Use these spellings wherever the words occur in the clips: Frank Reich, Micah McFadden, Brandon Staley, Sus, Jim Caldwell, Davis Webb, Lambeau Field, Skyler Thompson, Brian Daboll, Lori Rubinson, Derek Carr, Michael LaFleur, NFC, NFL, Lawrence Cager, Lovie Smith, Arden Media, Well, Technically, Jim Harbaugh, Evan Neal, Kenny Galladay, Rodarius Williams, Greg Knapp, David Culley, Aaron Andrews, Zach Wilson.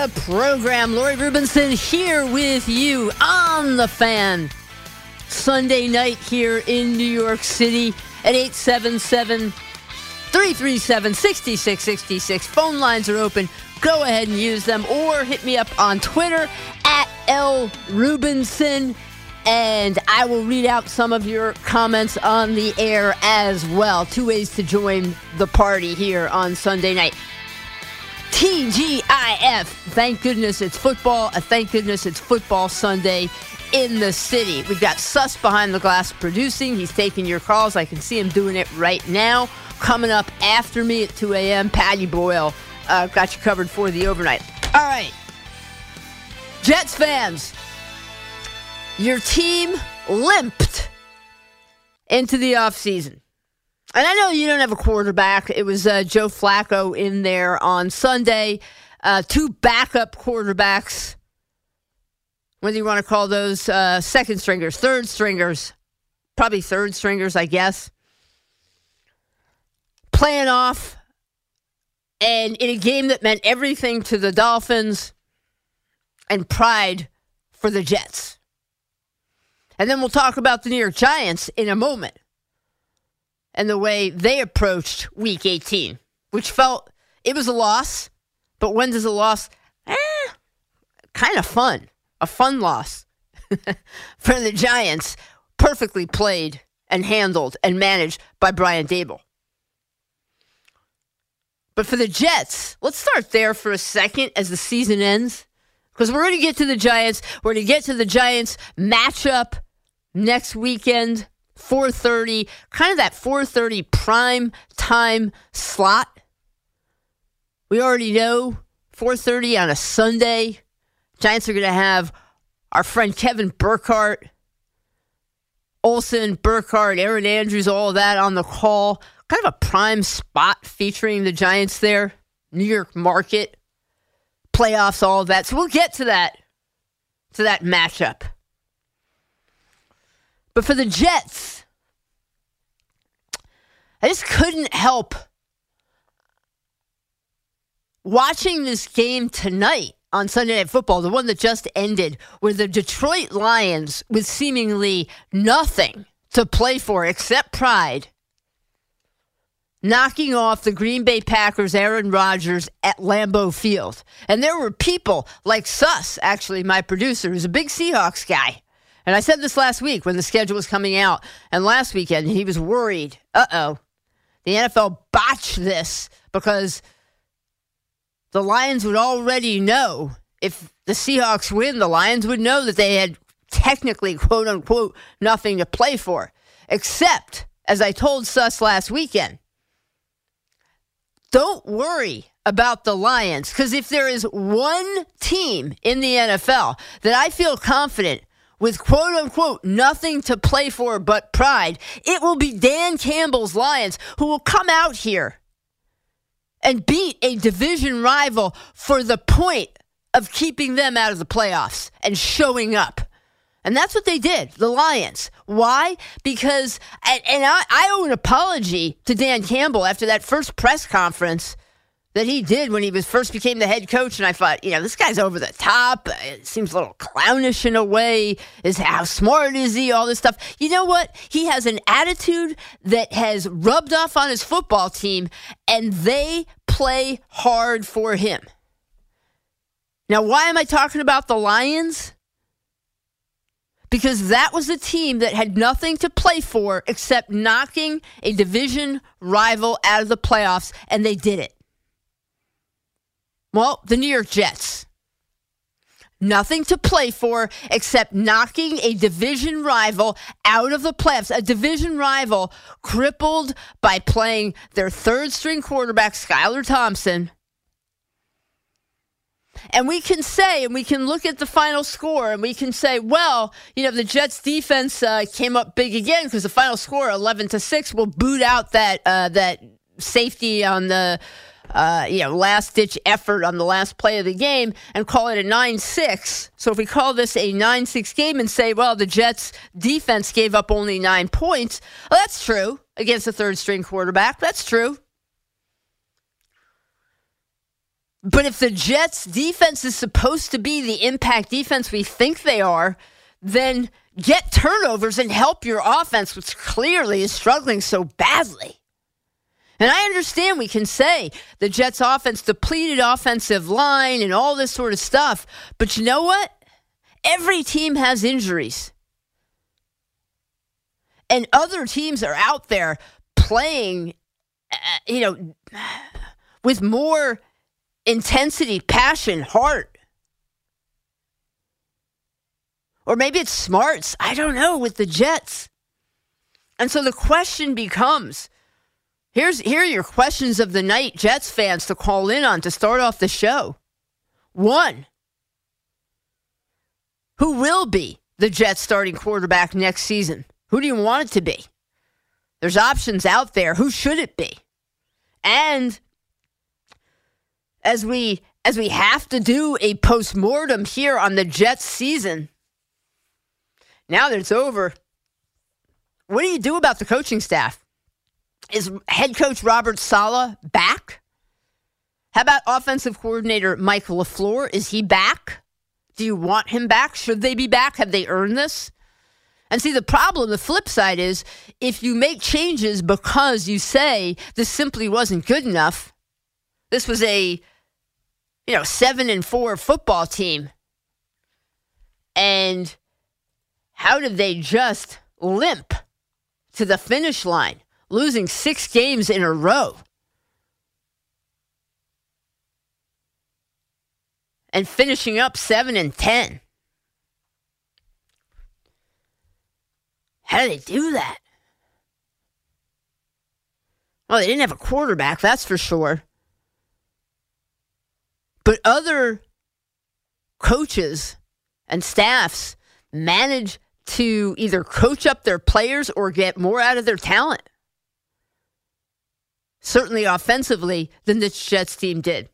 the program. Lori Rubinson here with you on The Fan. Sunday night here in New York City at 877-337-6666. Phone lines are open. Go ahead and use them or hit me up on Twitter at LRubinson. And I will read out some of your comments on the air as well. Two ways to join the party here on Sunday night. TGIF. Thank goodness it's football. Thank goodness it's football Sunday in the city. We've got Sus behind the glass producing. He's taking your calls. I can see him doing it right now. Coming up after me at 2 a.m., Patty Boyle. Got you covered for the overnight. All right. Jets fans. Your team limped into the offseason. And I know you don't have a quarterback. It was Joe Flacco in there on Sunday. Two backup quarterbacks. Whether you want to call those second stringers, third stringers. Probably third stringers, I guess. Playing off. And in a game that meant everything to the Dolphins. And pride for the Jets. And then we'll talk about the New York Giants in a moment and the way they approached Week 18, which felt it was a loss. But when does a loss? Kind of fun. A fun loss for the Giants. Perfectly played and handled and managed by Brian Daboll. But for the Jets, let's start there for a second as the season ends. Because we're going to get to the Giants. We're going to get to the Giants matchup next weekend, 4:30, kind of that 4:30 prime time slot. We already know 4:30 on a Sunday. Giants are going to have our friend Kevin Burkhardt, Olsen, Burkhardt, Aaron Andrews, all of that on the call. Kind of a prime spot featuring the Giants there, New York market, playoffs, all of that. So we'll get to that matchup. But for the Jets, I just couldn't help watching this game tonight on Sunday Night Football, the one that just ended, where the Detroit Lions, with seemingly nothing to play for except pride, knocking off the Green Bay Packers' Aaron Rodgers at Lambeau Field. And there were people like Sus, actually, my producer, who's a big Seahawks guy. And I said this last week when the schedule was coming out. And last weekend, he was worried. Uh-oh. The NFL botched this because the Lions would already know if the Seahawks win, the Lions would know that they had technically, quote-unquote, nothing to play for. Except, as I told Sus last weekend, don't worry about the Lions, because if there is one team in the NFL that I feel confident with, quote-unquote, nothing to play for but pride, it will be Dan Campbell's Lions, who will come out here and beat a division rival for the point of keeping them out of the playoffs and showing up. And that's what they did, the Lions. Why? Because, and I owe an apology to Dan Campbell after that first press conference that he did when he was first became the head coach. And I thought, this guy's over the top. It seems a little clownish in a way. How smart is he? All this stuff. You know what? He has an attitude that has rubbed off on his football team, and they play hard for him. Now, why am I talking about the Lions? Because that was a team that had nothing to play for except knocking a division rival out of the playoffs, and they did it. Well, the New York Jets. Nothing to play for except knocking a division rival out of the playoffs. A division rival crippled by playing their third-string quarterback, Skyler Thompson. And we can say, and we can look at the final score, and we can say, well, the Jets' defense came up big again because the final score, 11-6, will boot out that safety on the last-ditch effort on the last play of the game and call it a 9-6. So if we call this a 9-6 game and say, well, the Jets' defense gave up only 9 points, well, that's true against a third-string quarterback. That's true. But if the Jets' defense is supposed to be the impact defense we think they are, then get turnovers and help your offense, which clearly is struggling so badly. And I understand we can say the Jets' offense depleted offensive line and all this sort of stuff, but you know what? Every team has injuries. And other teams are out there playing, with more intensity, passion, heart. Or maybe it's smarts. I don't know, with the Jets. And so the question becomes, here are your questions of the night, Jets fans, to call in on to start off the show. 1, who will be the Jets starting quarterback next season? Who do you want it to be? There's options out there. Who should it be? And as we have to do a postmortem here on the Jets season, now that it's over, what do you do about the coaching staff? Is head coach Robert Saleh back? How about offensive coordinator Michael LaFleur? Is he back? Do you want him back? Should they be back? Have they earned this? And see, the problem, the flip side is, if you make changes because you say this simply wasn't good enough, this was a 7-4 football team, and how did they just limp to the finish line, losing 6 games in a row? And finishing up 7-10. How did they do that? Well, they didn't have a quarterback, that's for sure. But other coaches and staffs manage to either coach up their players or get more out of their talent, certainly offensively, than the Jets team did.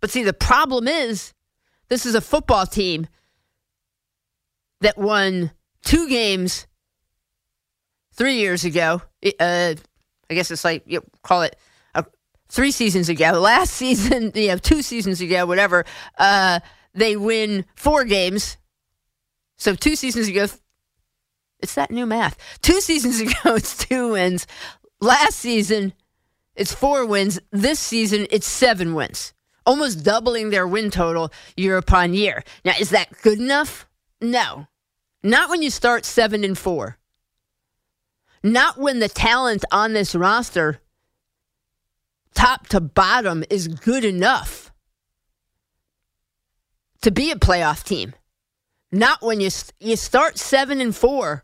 But see, the problem is, this is a football team that won 2 games 3 years ago. I guess it's like, call it 3 seasons ago. Last season, 2 seasons ago, whatever. They win 4 games. So 2 seasons ago, it's that new math. 2 seasons ago, it's 2 wins. Last season, it's 4 wins. This season, it's 7 wins. Almost doubling their win total year upon year. Now, is that good enough? No. Not when you start 7-4. Not when the talent on this roster, top to bottom, is good enough to be a playoff team. Not when you start 7-4.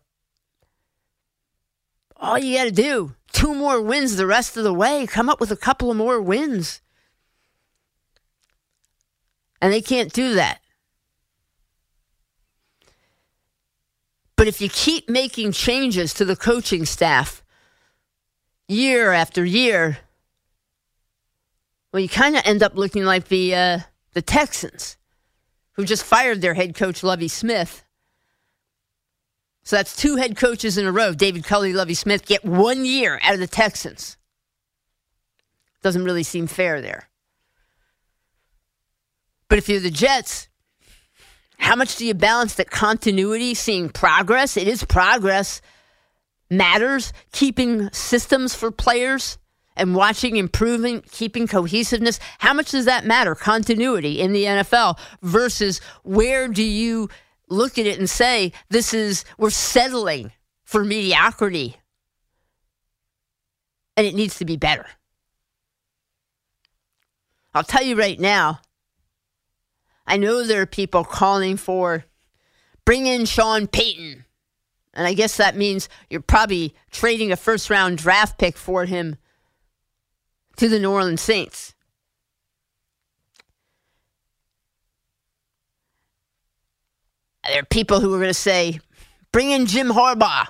All you got to do, 2 more wins the rest of the way. Come up with a couple of more wins. And they can't do that. But if you keep making changes to the coaching staff year after year, well, you kind of end up looking like the Texans, who just fired their head coach, Lovie Smith. So that's 2 head coaches in a row, David Culley, Lovie Smith, get 1 year out of the Texans. Doesn't really seem fair there. But if you're the Jets, how much do you balance that continuity, seeing progress? It is progress. Matters. Keeping systems for players and watching, improving, keeping cohesiveness. How much does that matter? Continuity in the NFL versus where do you look at it and say, we're settling for mediocrity and it needs to be better. I'll tell you right now, I know there are people calling for bring in Sean Payton. And I guess that means you're probably trading a first-round draft pick for him to the New Orleans Saints. There are people who are going to say, bring in Jim Harbaugh.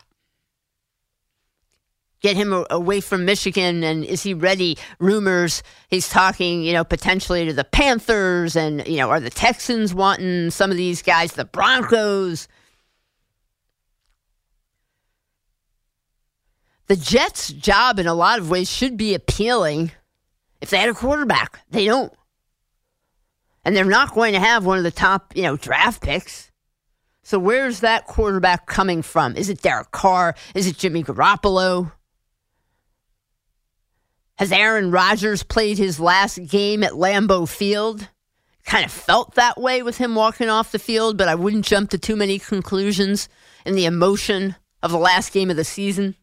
Get him away from Michigan, and is he ready? Rumors, he's talking, potentially to the Panthers, and, are the Texans wanting some of these guys, the Broncos? The Jets' job in a lot of ways should be appealing if they had a quarterback. They don't. And they're not going to have one of the top, draft picks. So where's that quarterback coming from? Is it Derek Carr? Is it Jimmy Garoppolo? Has Aaron Rodgers played his last game at Lambeau Field? Kind of felt that way with him walking off the field, but I wouldn't jump to too many conclusions in the emotion of the last game of the season.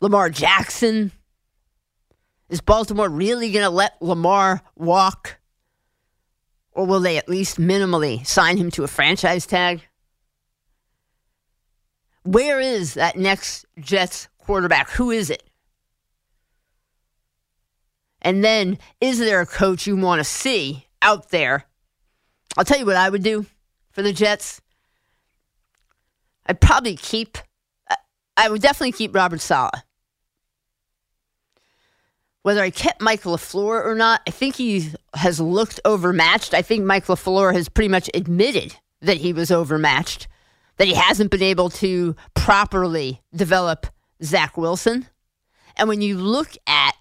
Lamar Jackson. Is Baltimore really going to let Lamar walk? Or will they at least minimally sign him to a franchise tag? Where is that next Jets quarterback? Who is it? And then, is there a coach you want to see out there? I'll tell you what I would do for the Jets. I would definitely keep Robert Saleh. Whether I kept Michael LaFleur or not, I think he has looked overmatched. I think Michael LaFleur has pretty much admitted that he was overmatched, that he hasn't been able to properly develop Zach Wilson. And when you look at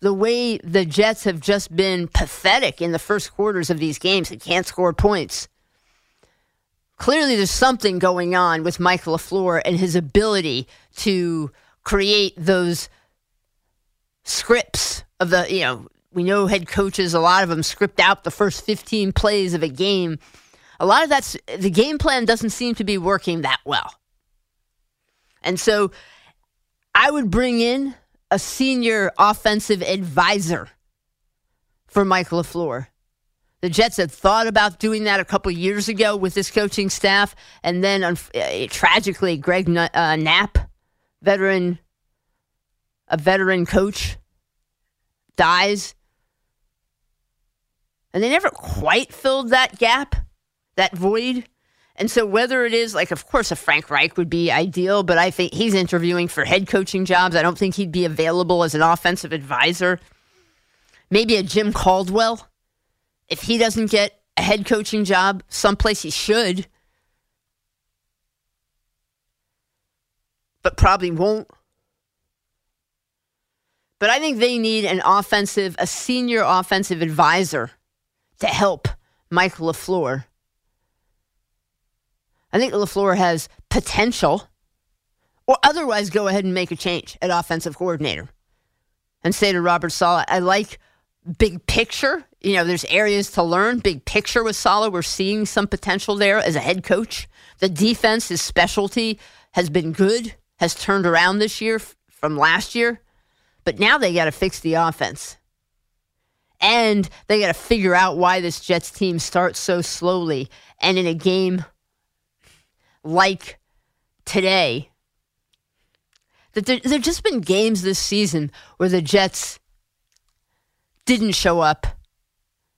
the way the Jets have just been pathetic in the first quarters of these games, they can't score points. Clearly there's something going on with Michael LaFleur and his ability to create those scripts of the, we know head coaches, a lot of them script out the first 15 plays of a game. A lot of that's, the game plan doesn't seem to be working that well. And so I would bring in a senior offensive advisor for Michael LaFleur. The Jets had thought about doing that a couple years ago with this coaching staff. And then, tragically, Greg Knapp, a veteran coach, dies. And they never quite filled that gap, that void. And so whether it is, of course, a Frank Reich would be ideal, but I think he's interviewing for head coaching jobs. I don't think he'd be available as an offensive advisor. Maybe a Jim Caldwell. If he doesn't get a head coaching job someplace, he should. But probably won't. But I think they need a senior offensive advisor to help Michael LaFleur. I think LaFleur has potential, or otherwise go ahead and make a change at offensive coordinator and say to Robert Saleh, I like big picture. There's areas to learn. Big picture with Saleh, we're seeing some potential there as a head coach. The defense, his specialty, has been good, has turned around this year from last year. But now they got to fix the offense. And they got to figure out why this Jets team starts so slowly. And in a game like today, that there've just been games this season where the Jets didn't show up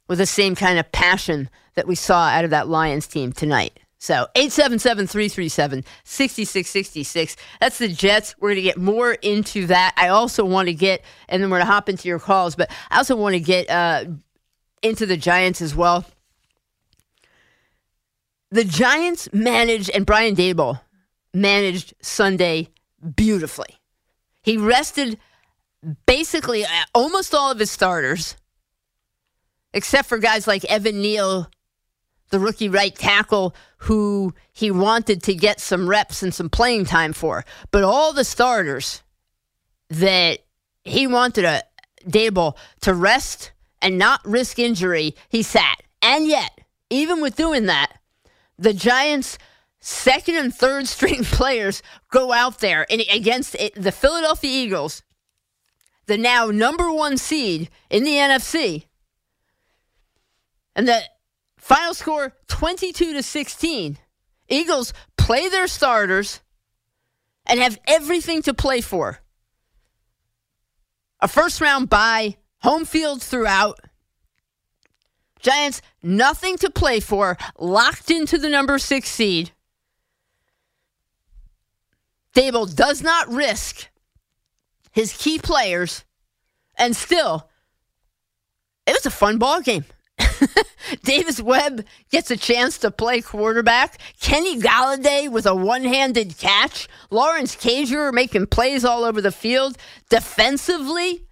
with the same kind of passion that we saw out of that Lions team tonight. So 877-337-6666. That's the Jets. We're going to get more into that. I also want to get, and then we're going to hop into your calls, but I also want to get into the Giants as well. The Giants managed, and Brian Daboll managed Sunday beautifully. He rested basically almost all of his starters, except for guys like Evan Neal, the rookie right tackle who he wanted to get some reps and some playing time for. But all the starters that he wanted Daboll to rest and not risk injury, he sat. And yet, even with doing that, the Giants' second and third string players go out there and against the Philadelphia Eagles, the now number one seed in the NFC, and the final score, 22-16. Eagles play their starters and have everything to play for. A first-round bye, home field throughout. Giants, nothing to play for, locked into the number 6 seed. Daboll does not risk his key players, and still, it was a fun ball game. Davis Webb gets a chance to play quarterback. Kenny Galladay with a one-handed catch. Lawrence Cager making plays all over the field. Defensively,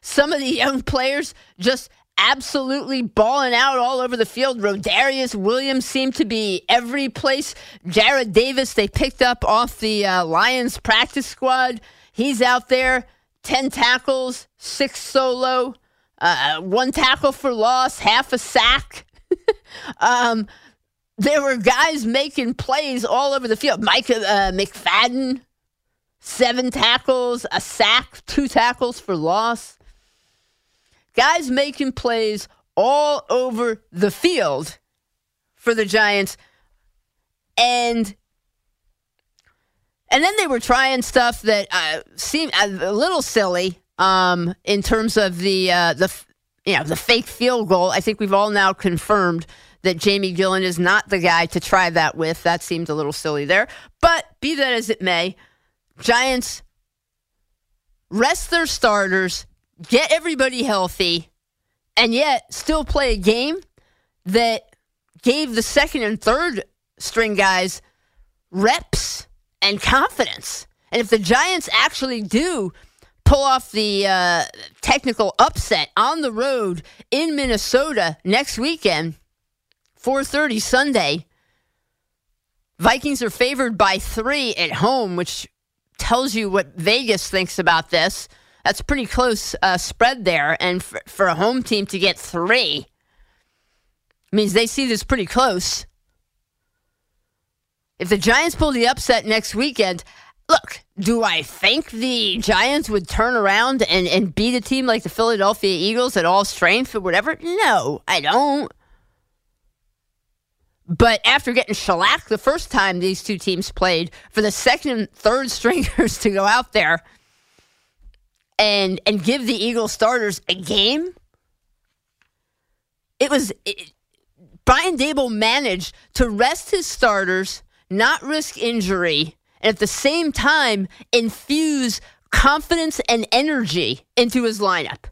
some of the young players just absolutely balling out all over the field. Rodarius Williams seemed to be every place. Jared Davis, they picked up off the Lions practice squad. He's out there, 10 tackles, 6 solo, 1 tackle for loss, half a sack. There were guys making plays all over the field. Micah McFadden, 7 tackles, a sack, 2 tackles for loss. Guys making plays all over the field for the Giants. And then they were trying stuff that seemed a little silly in terms of the fake field goal. I think we've all now confirmed that Jamie Gillan is not the guy to try that with. That seemed a little silly there. But be that as it may, Giants rest their starters, get everybody healthy, and yet still play a game that gave the second and third string guys reps and confidence. And if the Giants actually do pull off the technical upset on the road in Minnesota next weekend, 4:30 Sunday, Vikings are favored by 3 at home, which tells you what Vegas thinks about this. That's a pretty close spread there. And for a home team to get 3 means they see this pretty close. If the Giants pull the upset next weekend, look, do I think the Giants would turn around and beat a team like the Philadelphia Eagles at all strength or whatever? No, I don't. But after getting shellacked the first time these two teams played, for the second and third stringers to go out there and give the Eagle starters a game. Brian Daboll managed to rest his starters, not risk injury, and at the same time infuse confidence and energy into his lineup.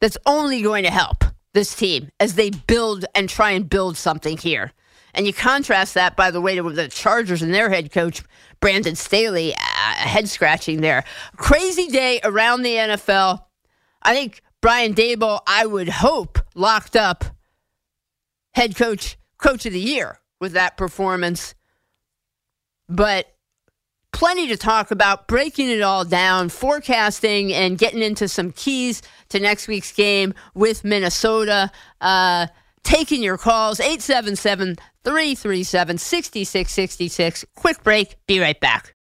That's only going to help this team as they build and try and build something here. And you contrast that, by the way, to the Chargers and their head coach, Brandon Staley, head-scratching there. Crazy day around the NFL. I think Brian Daboll, I would hope, locked up head coach of the year with that performance. But plenty to talk about, breaking it all down, forecasting, and getting into some keys to next week's game with Minnesota. Taking your calls, 877-337-6666. Quick break. Be right back.